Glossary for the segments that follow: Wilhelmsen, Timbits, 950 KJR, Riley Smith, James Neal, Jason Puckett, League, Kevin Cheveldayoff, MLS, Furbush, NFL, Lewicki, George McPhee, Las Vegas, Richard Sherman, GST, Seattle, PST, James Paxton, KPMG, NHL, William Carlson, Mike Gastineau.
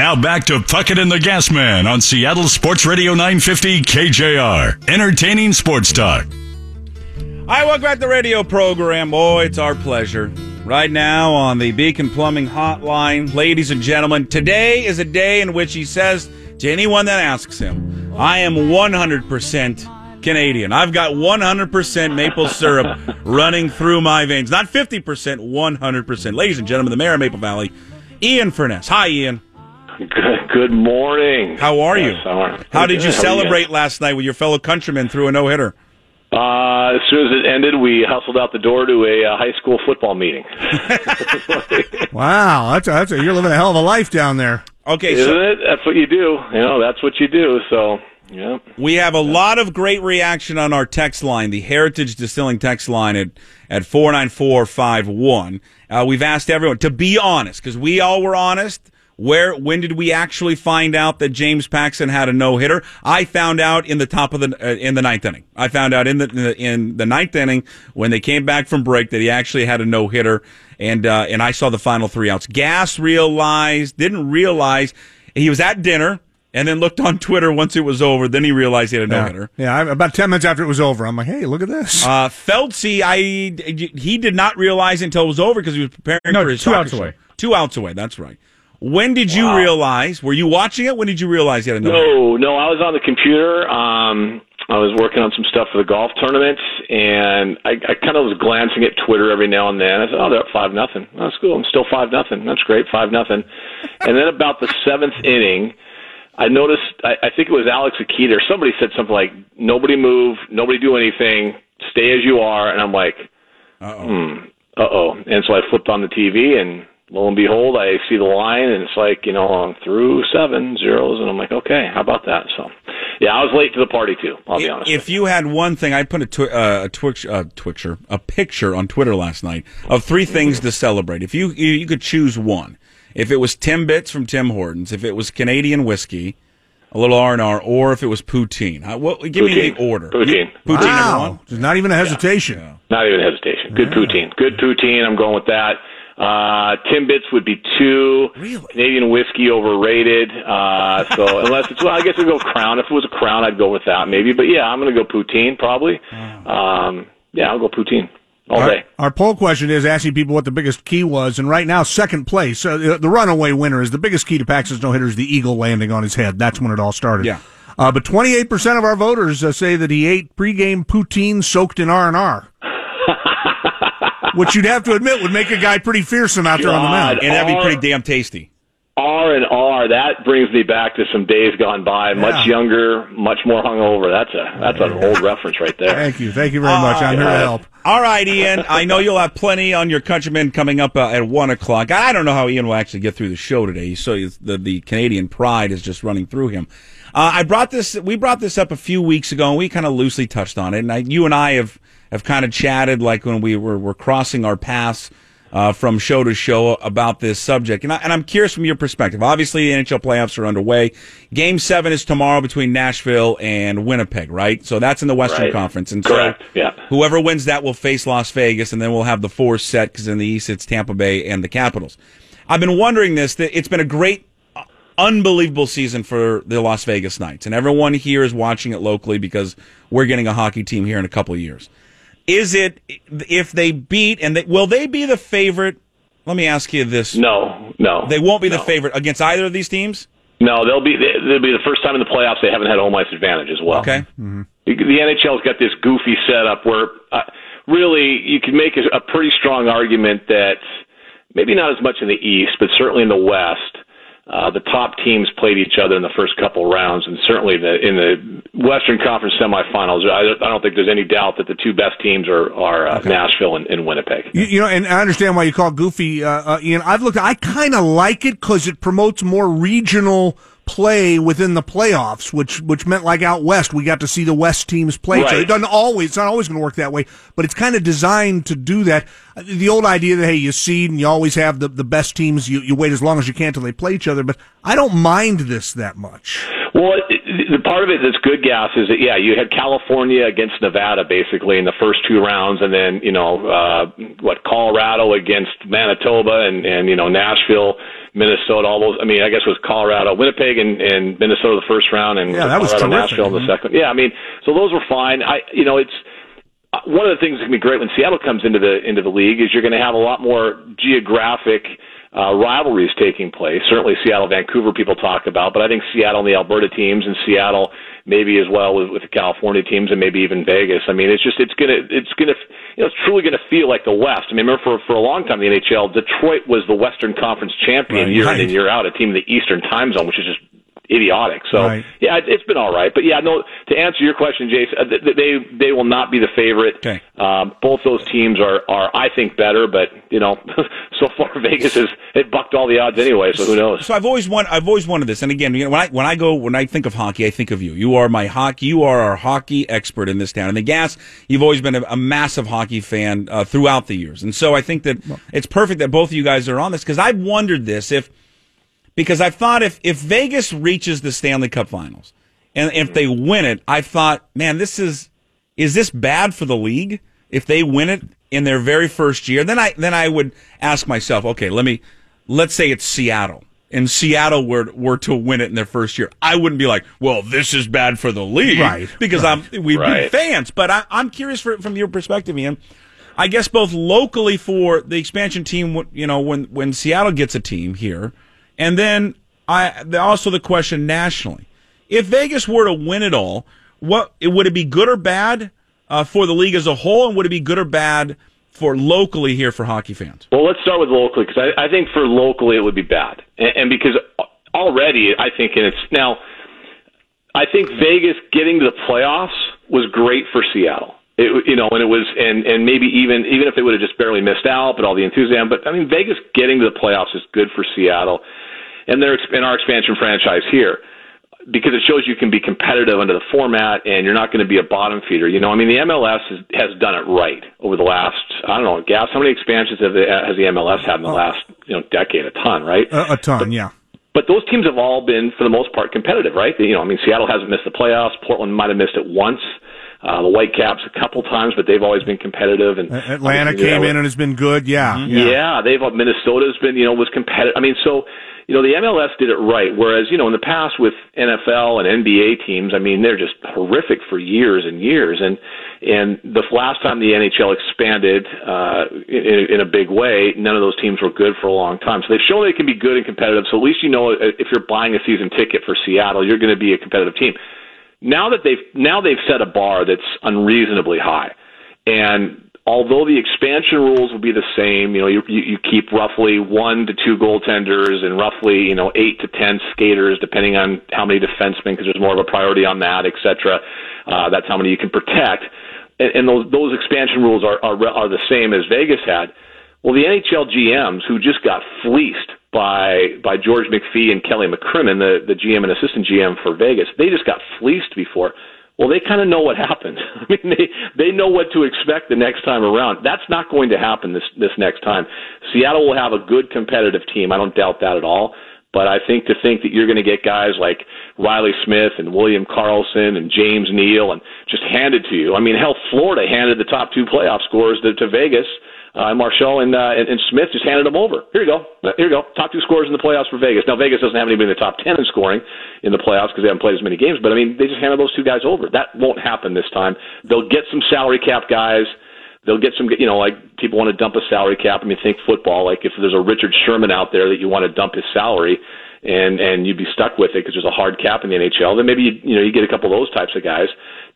Now back to Puckett and the Gasman on Seattle Sports Radio 950 KJR. Entertaining sports talk. Hi, welcome back to the radio program. Oh, it's our pleasure. Right now on the Beacon Plumbing Hotline, ladies and gentlemen, today is a day in which he says to anyone that asks him, I am 100% Canadian. I've got 100% maple syrup running through my veins. Not 50%, 100%. Ladies and gentlemen, the mayor of Maple Valley, Ian Furness. Hi, Ian. Good morning. How are you? How did you celebrate last night with your fellow countrymen through a no-hitter? As soon as it ended, we hustled out the door to a high school football meeting. Wow, you're living a hell of a life down there. Okay, isn't it? That's what you do. You know, that's what you do. So, yeah. We have a lot of great reaction on our text line, the Heritage Distilling text line at 49451. We've asked everyone to be honest, because we all were honest. When did we actually find out that James Paxton had a no-hitter? I found out in the top of the ninth inning. I found out in the ninth inning when they came back from break that he actually had a no-hitter, and I saw the final 3 outs. Gas didn't realize he was at dinner, and then looked on Twitter once it was over. Then he realized he had a no-hitter. Yeah, about 10 minutes after it was over, I'm like, hey, look at this. Feltzy, he did not realize until it was over because he was preparing for his soccer. 2 outs away. 2 outs away. That's right. When did you realize? Were you watching it? When did you realize you had a no? No, I was on the computer. I was working on some stuff for the golf tournaments, and I kind of was glancing at Twitter every now and then. I said, they're up 5-0. That's cool. I'm still 5-0. That's great, 5-0. And then about the seventh inning, I noticed, I think it was Alex Akita, or somebody said something like, nobody move, nobody do anything, stay as you are. And I'm like, And so I flipped on the TV, and lo and behold, I see the line, and it's like, on through 7 zeros, and I'm like, okay, how about that? So, yeah, I was late to the party, too, I'll be honest. If you had one thing, I put a picture on Twitter last night of 3 things to celebrate. If you could choose one, if it was Timbits from Tim Hortons, if it was Canadian whiskey, a little R&R, or if it was poutine. Give me the order. Poutine. Poutine, wow. Number 1. There's not even a hesitation. Yeah. Not even a hesitation. Good poutine. Good poutine. I'm going with that. Timbits would be 2. Really? Canadian whiskey, overrated. So unless it's, I guess I'd go Crown. If it was a Crown, I'd go with that maybe. But yeah, I'm going to go poutine probably. I'll go poutine all day. Our poll question is asking people what the biggest key was, and right now, second place, the runaway winner is the biggest key to Paxton's no hitter is the eagle landing on his head. That's when it all started. Yeah. But 28% of our voters say that he ate pregame poutine soaked in R&R. Which you'd have to admit would make a guy pretty fearsome out there on the mound. And that'd be pretty damn tasty. R&R, that brings me back to some days gone by. Yeah. Much younger, much more hungover. That's an old reference right there. Thank you. Thank you very much. I'm here to help. All right, Ian. I know you'll have plenty on your countrymen coming up at 1 o'clock. I don't know how Ian will actually get through the show today. So the Canadian pride is just running through him. We brought this up a few weeks ago, and we kind of loosely touched on it. And you and I have kind of chatted, like when we were crossing our paths from show to show about this subject. And I'm curious from your perspective. Obviously, the NHL playoffs are underway. Game 7 is tomorrow between Nashville and Winnipeg, right? So that's in the Western Conference. And correct. So whoever wins that will face Las Vegas, and then we'll have the 4 set, because in the East it's Tampa Bay and the Capitals. I've been wondering this. It's been a great, unbelievable season for the Las Vegas Knights, and everyone here is watching it locally because we're getting a hockey team here in a couple of years. Is it, if they beat, will they be the favorite? Let me ask you this. No. They won't be the favorite against either of these teams? No, they'll be the first time in the playoffs they haven't had home ice advantage as well. Okay. Mm-hmm. The NHL's got this goofy setup where really you can make a pretty strong argument that maybe not as much in the East, but certainly in the West, the top teams played each other in the first couple rounds, and certainly in the Western Conference semifinals, I don't think there's any doubt that the 2 best teams are Nashville and Winnipeg. You know, and I understand why you call it goofy, Ian. I kind of like it because it promotes more regional play within the playoffs, which meant like out west, we got to see the West teams play. Right. So it's not always going to work that way, but it's kind of designed to do that. The old idea that, hey, you seed and you always have the best teams, you wait as long as you can till they play each other, but I don't mind this that much. Well, The part of it that's good, Gas, is that, yeah, you had California against Nevada, basically, in the first two rounds, and then, you know, Colorado against Manitoba and you know, Nashville, Minnesota, all those. I mean, I guess it was Colorado, Winnipeg, and Minnesota the first round, and yeah, that Colorado, was Nashville in the second. Yeah, I mean, so those were fine. It's one of the things that can be great when Seattle comes into the league is you're going to have a lot more geographic rivalries taking place. Certainly Seattle, Vancouver people talk about, but I think Seattle and the Alberta teams, and Seattle maybe as well with the California teams, and maybe even Vegas. I mean, it's truly gonna feel like the West. I mean, remember for a long time in the NHL, Detroit was the Western Conference champion year in and year out, a team in the Eastern time zone, which is just idiotic. So yeah, it's been all right. But yeah, no. To answer your question, Jason, they will not be the favorite. Okay. Both those teams are I think better, but you know, so far Vegas has bucked all the odds anyway. So who knows? So I've always wanted this. And again, you know, when I think of hockey, I think of you. You are our hockey expert in this town. And the Gas, you've always been a massive hockey fan throughout the years. And so I think that it's perfect that both of you guys are on this, because I've wondered this because I thought if Vegas reaches the Stanley Cup Finals and if they win it, I thought, man, is this bad for the league if they win it in their very first year? Then I would ask myself, okay, let's say it's Seattle and Seattle were to win it in their first year. I wouldn't be like, well, this is bad for the league, because we'd be fans. But I'm curious from your perspective, Ian. I guess both locally for the expansion team, you know, when Seattle gets a team here. And then also the question nationally: if Vegas were to win it all, would it be good or bad for the league as a whole, and would it be good or bad for locally here for hockey fans? Well, let's start with locally, because I think for locally it would be bad, and because already I think I think Vegas getting to the playoffs was great for Seattle. And maybe even if they would have just barely missed out, but all the enthusiasm. But I mean, Vegas getting to the playoffs is good for Seattle and our expansion franchise here, because it shows you can be competitive under the format and you're not going to be a bottom feeder. You know, I mean, the MLS has done it right over the last, I don't know, Gav, how many expansions has the MLS had in the last decade? A ton, right? A ton, but, yeah. But those teams have all been, for the most part, competitive, right? You know, I mean, Seattle hasn't missed the playoffs. Portland might have missed it once. The Whitecaps a couple times, but they've always been competitive. And Atlanta came in and has been good, yeah. Minnesota's been, was competitive. I mean, so, the MLS did it right, whereas, in the past with NFL and NBA teams, I mean, they're just horrific for years and years. And the last time the NHL expanded in a big way, none of those teams were good for a long time. So they've shown they can be good and competitive, so at least if you're buying a season ticket for Seattle, you're going to be a competitive team. Now they've set a bar that's unreasonably high, and although the expansion rules will be the same, you keep roughly 1 to 2 goaltenders and roughly 8 to 10 skaters, depending on how many defensemen, because there's more of a priority on that, etc. That's how many you can protect, and those expansion rules are the same as Vegas had. Well, the NHL GMs who just got fleeced by George McPhee and Kelly McCrimmon, the GM and assistant GM for Vegas, they just got fleeced before. Well, they kind of know what happened. I mean, they know what to expect the next time around. That's not going to happen this next time. Seattle will have a good competitive team. I don't doubt that at all. But I think to think that you're going to get guys like Riley Smith and William Carlson and James Neal and just handed to you. I mean, hell, Florida handed the top 2 playoff scorers to Vegas. Marshall and Smith just handed them over. Here you go. Top 2 scorers in the playoffs for Vegas. Now, Vegas doesn't have anybody in the top 10 in scoring in the playoffs because they haven't played as many games, but, I mean, they just handed those 2 guys over. That won't happen this time. They'll get some salary cap guys. They'll get some, like people want to dump a salary cap. I mean, think football. Like if there's a Richard Sherman out there that you want to dump his salary and you'd be stuck with it because there's a hard cap in the NHL, then maybe, you get a couple of those types of guys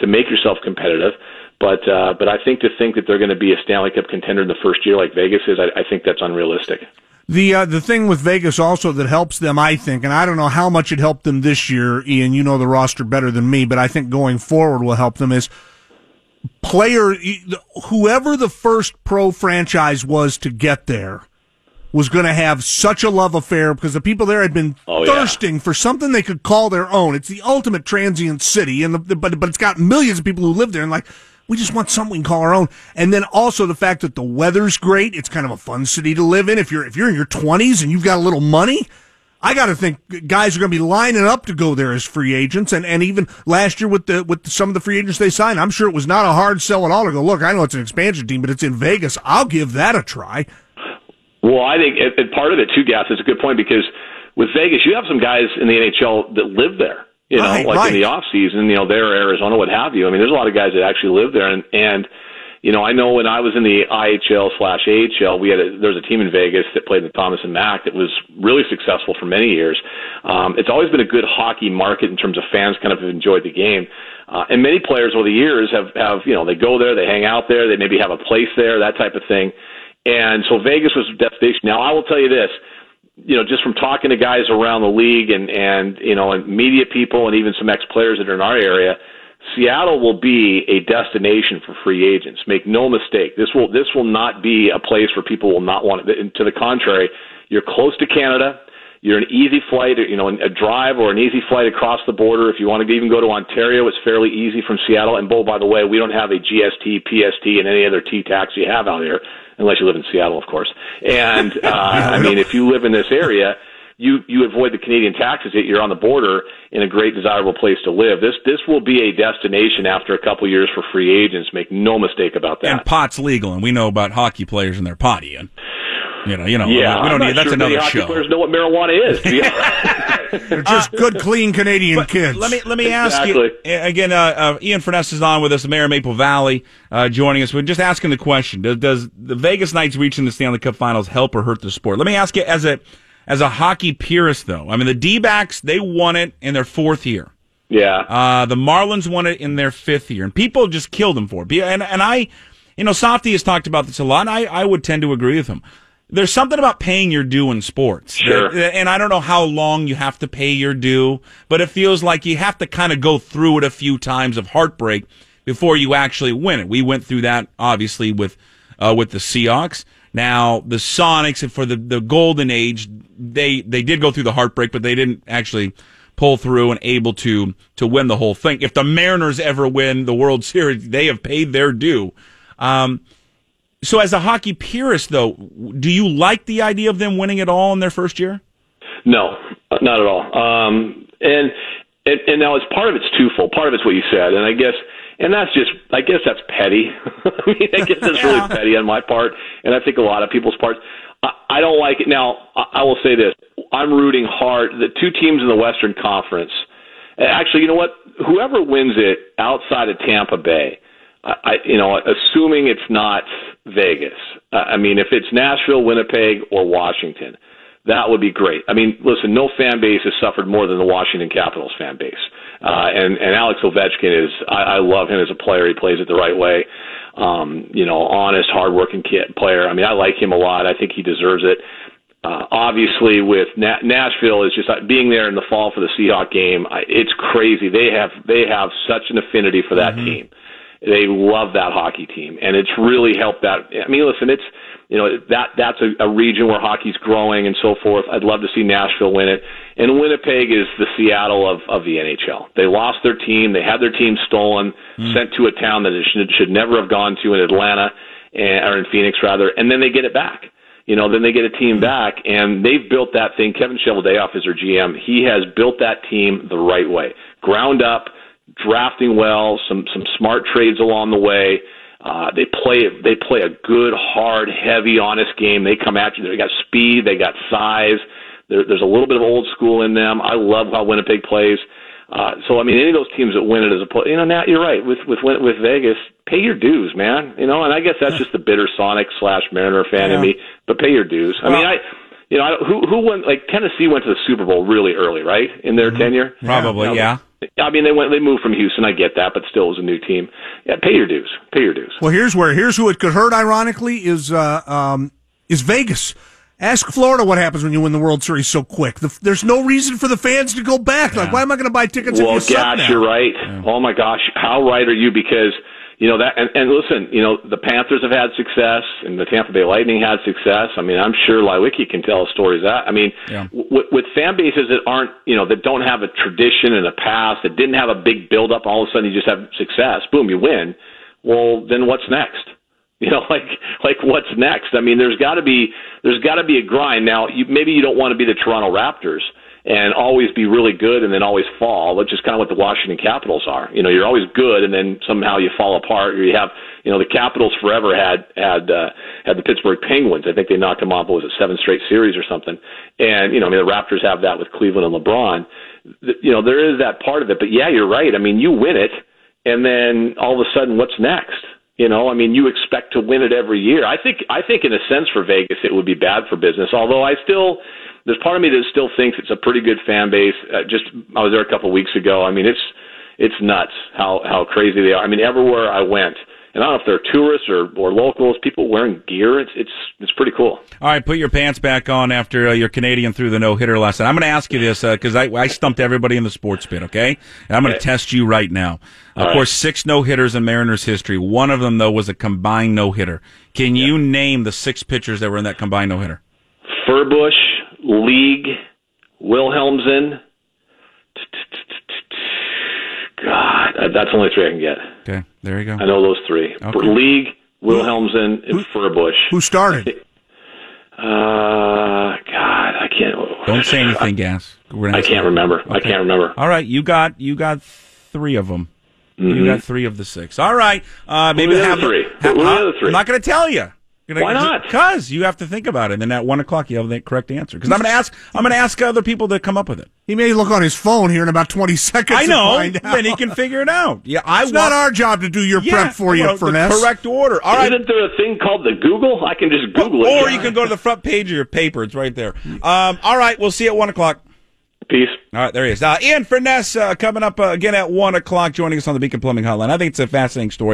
to make yourself competitive. But I think to think that they're going to be a Stanley Cup contender in the first year like Vegas is, I think that's unrealistic. The thing with Vegas also that helps them, I think, and I don't know how much it helped them this year, Ian, you know the roster better than me, but I think going forward will help them, is whoever the first pro franchise was to get there was going to have such a love affair because the people there had been thirsting for something they could call their own. It's the ultimate transient city, and but it's got millions of people who live there, and like, we just want something we can call our own. And then also the fact that the weather's great. It's kind of a fun city to live in. If you're in your 20s and you've got a little money, I got to think guys are going to be lining up to go there as free agents, and even last year with some of the free agents they signed, I'm sure it was not a hard sell at all to go, look, I know it's an expansion team, but it's in Vegas. I'll give that a try. Well, I think, and part of it too, Gaff, is a good point, because with Vegas, you have some guys in the NHL that live there, you know, in the off season, you know, they're Arizona, what have you. I mean, there's a lot of guys that actually live there, and you know, I know when I was in the IHL/AHL, there was a team in Vegas that played with Thomas and Mack that was really successful for many years. It's always been a good hockey market in terms of fans kind of enjoyed the game. And many players over the years have, you know, they go there, they hang out there, they maybe have a place there, that type of thing. And so Vegas was a destination. Now, I will tell you this, you know, just from talking to guys around the league and you know, and media people and even some ex-players that are in our area, Seattle will be a destination for free agents. Make no mistake. This will not be a place where people will not want it. And to the contrary, you're close to Canada. You're an easy flight, you know, a drive or an easy flight across the border. If you want to even go to Ontario, it's fairly easy from Seattle. And, by the way, we don't have a GST, PST, and any other T-tax you have out here, unless you live in Seattle, of course. And, I mean, if you live in this area, you avoid the Canadian taxes, yet you're on the border in a great, desirable place to live. This will be a destination after a couple years for free agents. Make no mistake about that. And pot's legal, and we know about hockey players and their pot, Ian. You know, yeah, we don't need. That's sure another hockey show. Players know what marijuana is. They're just good, clean Canadian kids. Let me ask you again. Ian Furness is on with us, the mayor of Maple Valley, joining us. We're just asking the question: Does the Vegas Knights reaching the Stanley Cup Finals help or hurt the sport? Let me ask you as a hockey purist, though. I mean, the D-backs, they won it in their fourth year. Yeah. The Marlins won it in their fifth year, and people just killed them for it. And I, you know, Softy has talked about this a lot. And I would tend to agree with him. There's something about paying your due in sports. Sure. And I don't know how long you have to pay your due, but it feels like you have to kind of go through it a few times of heartbreak before you actually win it. We went through that, obviously, with the Seahawks. Now, the Sonics, for the golden age, they did go through the heartbreak, but they didn't actually pull through and able to win the whole thing. If the Mariners ever win the World Series, they have paid their due. So as a hockey purist, though, do you like the idea of them winning it all in their first year? No, not at all. And now it's part of it's twofold. Part of it's what you said, and I guess, and that's just, I guess that's petty. I mean, I guess that's really petty on my part, and I think a lot of people's parts. I don't like it. Now, I will say this: I'm rooting hard. The two teams in the Western Conference. Actually, you know what? Whoever wins it outside of Tampa Bay. You know, assuming it's not Vegas. I mean, if it's Nashville, Winnipeg, or Washington, that would be great. I mean, listen, no fan base has suffered more than the Washington Capitals fan base. And Alex Ovechkin I love him as a player. He plays it the right way. You know, honest, hardworking kid player. I mean, I like him a lot. I think he deserves it. Obviously, with Nashville is just being there in the fall for the Seahawks game. It's crazy. They have such an affinity for that team. They love that hockey team, and it's really helped that. I mean, listen, it's, you know, that's a region where hockey's growing and so forth. I'd love to see Nashville win it. And Winnipeg is the Seattle of the NHL. They lost their team. They had their team stolen, sent to a town that it should never have gone to in Atlanta, or in Phoenix, rather, and then they get it back. You know, then they get a team back, and they've built that thing. Kevin Cheveldayoff is their GM. He has built that team the right way, ground up, drafting well, some smart trades along the way. They play a good, hard, heavy, honest game. They come at you. They got speed. They got size. There's a little bit of old school in them. I love how Winnipeg plays. So I mean, any of those teams that win it as a play, you know, now you're right with Vegas. Pay your dues, man. You know, and I guess that's just the bitter Sonic/Mariner fan in me. But pay your dues. Well, I mean, who won? Like Tennessee went to the Super Bowl really early, right? In their tenure, probably, yeah. I mean, they moved from Houston. I get that, but still, it was a new team. Yeah, pay your dues. Pay your dues. Well, here's who it could hurt. Ironically, is Vegas. Ask Florida what happens when you win the World Series so quick. There's no reason for the fans to go back. Yeah. Like, why am I going to buy tickets? Well, if you suck now? You're right. Yeah. Oh my gosh, how right are you? Because you know that. And listen, you know the Panthers have had success, and the Tampa Bay Lightning had success. I mean, I'm sure Lewicki can tell stories that. I mean, with fan bases that aren't, you know, that don't have a tradition and a past, that didn't have a big buildup. All of a sudden, you just have success. Boom, you win. Well, then what's next? You know, like what's next? I mean, there's got to be a grind. Now, maybe you don't want to be the Toronto Raptors and always be really good and then always fall, which is kind of what the Washington Capitals are. You know, you're always good and then somehow you fall apart. Or you have, you know, the Capitals forever had the Pittsburgh Penguins. I think they knocked them off, what was it, 7 straight series or something. And, you know, I mean, the Raptors have that with Cleveland and LeBron. You know, there is that part of it. But, yeah, you're right. I mean, you win it, and then all of a sudden what's next? You know, I mean, you expect to win it every year. I think in a sense for Vegas it would be bad for business, although there's part of me that still thinks it's a pretty good fan base. I was there a couple of weeks ago. I mean, it's nuts how crazy they are. I mean, everywhere I went, and I don't know if they're tourists or locals, people wearing gear. It's pretty cool. All right, put your pants back on after your Canadian threw the no-hitter last night. I'm going to ask you this because I stumped everybody in the sports bin, okay? And I'm going to test you right now. Of course, 6 no-hitters in Mariners history. One of them, though, was a combined no-hitter. Can you name the 6 pitchers that were in that combined no-hitter? Furbush, League, Wilhelmsen. God, that's only 3 I can get. Okay, there you go. I know those 3. Okay. League, Wilhelmsen, and Furbush. Who started? God, I can't. Don't say anything, Gas. I can't remember. Okay. I can't remember. All right, you got 3 of them. Mm-hmm. You got 3 of the 6. All right, maybe have 3. I'm not going to tell you. Why not? Because you have to think about it. And then at 1 o'clock, you have the correct answer. Because I'm going to ask other people to come up with it. He may look on his phone here in about 20 seconds. I know. And find out. Then he can figure it out. Yeah, it's not our job to do your prep for you, Furness. Correct order. All right. Isn't there a thing called the Google? I can just Google it. Or you can go to the front page of your paper. It's right there. All right. We'll see you at 1 o'clock. Peace. All right, there he is. Ian Furness coming up again at 1 o'clock, joining us on the Beacon Plumbing Hotline. I think it's a fascinating story.